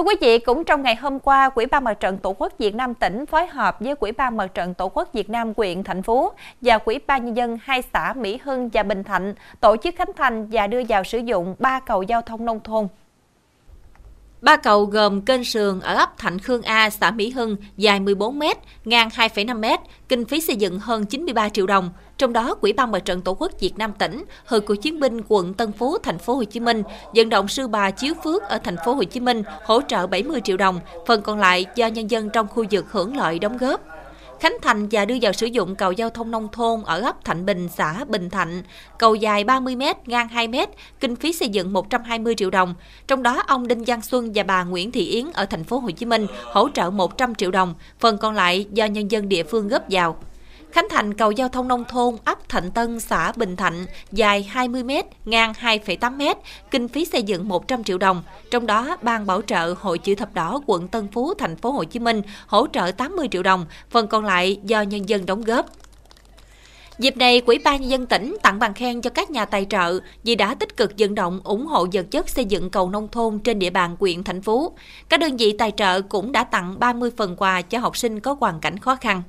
Thưa quý vị, cũng trong ngày hôm qua, Ủy ban Mặt trận Tổ quốc Việt Nam tỉnh phối hợp với Ủy ban Mặt trận Tổ quốc Việt Nam huyện, thành phố và Ủy ban nhân dân hai xã Mỹ Hưng và Bình Thạnh tổ chức khánh thành và đưa vào sử dụng 3 cầu giao thông nông thôn. 3 cầu gồm kênh Sườn ở ấp Thạnh Khương A, xã Mỹ Hưng dài 14m, ngang 2,5m, kinh phí xây dựng hơn 93 triệu đồng. Trong đó, Ủy ban Mặt trận Tổ quốc Việt Nam tỉnh, Hội Cựu chiến binh quận Tân Phú, thành phố Hồ Chí Minh vận động sư bà Chiếu Phước ở thành phố Hồ Chí Minh hỗ trợ 70 triệu đồng, phần còn lại do nhân dân trong khu vực hưởng lợi đóng góp. Khánh thành và đưa vào sử dụng cầu giao thông nông thôn ở ấp Thạnh Bình, xã Bình Thạnh, cầu dài 30m, ngang 2m, kinh phí xây dựng 120 triệu đồng. Trong đó, ông Đinh Văn Xuân và bà Nguyễn Thị Yến ở thành phố Hồ Chí Minh hỗ trợ 100 triệu đồng, phần còn lại do nhân dân địa phương góp vào. Khánh thành cầu giao thông nông thôn ấp Thạnh Tân, xã Bình Thạnh, dài 20m, ngang 2,8m, kinh phí xây dựng 100 triệu đồng. Trong đó, Ban bảo trợ Hội Chữ Thập Đỏ quận Tân Phú, thành phố Hồ Chí Minh hỗ trợ 80 triệu đồng, phần còn lại do nhân dân đóng góp. Dịp này, Ủy ban nhân dân tỉnh tặng bằng khen cho các nhà tài trợ vì đã tích cực vận động ủng hộ vật chất xây dựng cầu nông thôn trên địa bàn huyện, thành phố. Các đơn vị tài trợ cũng đã tặng 30 phần quà cho học sinh có hoàn cảnh khó khăn.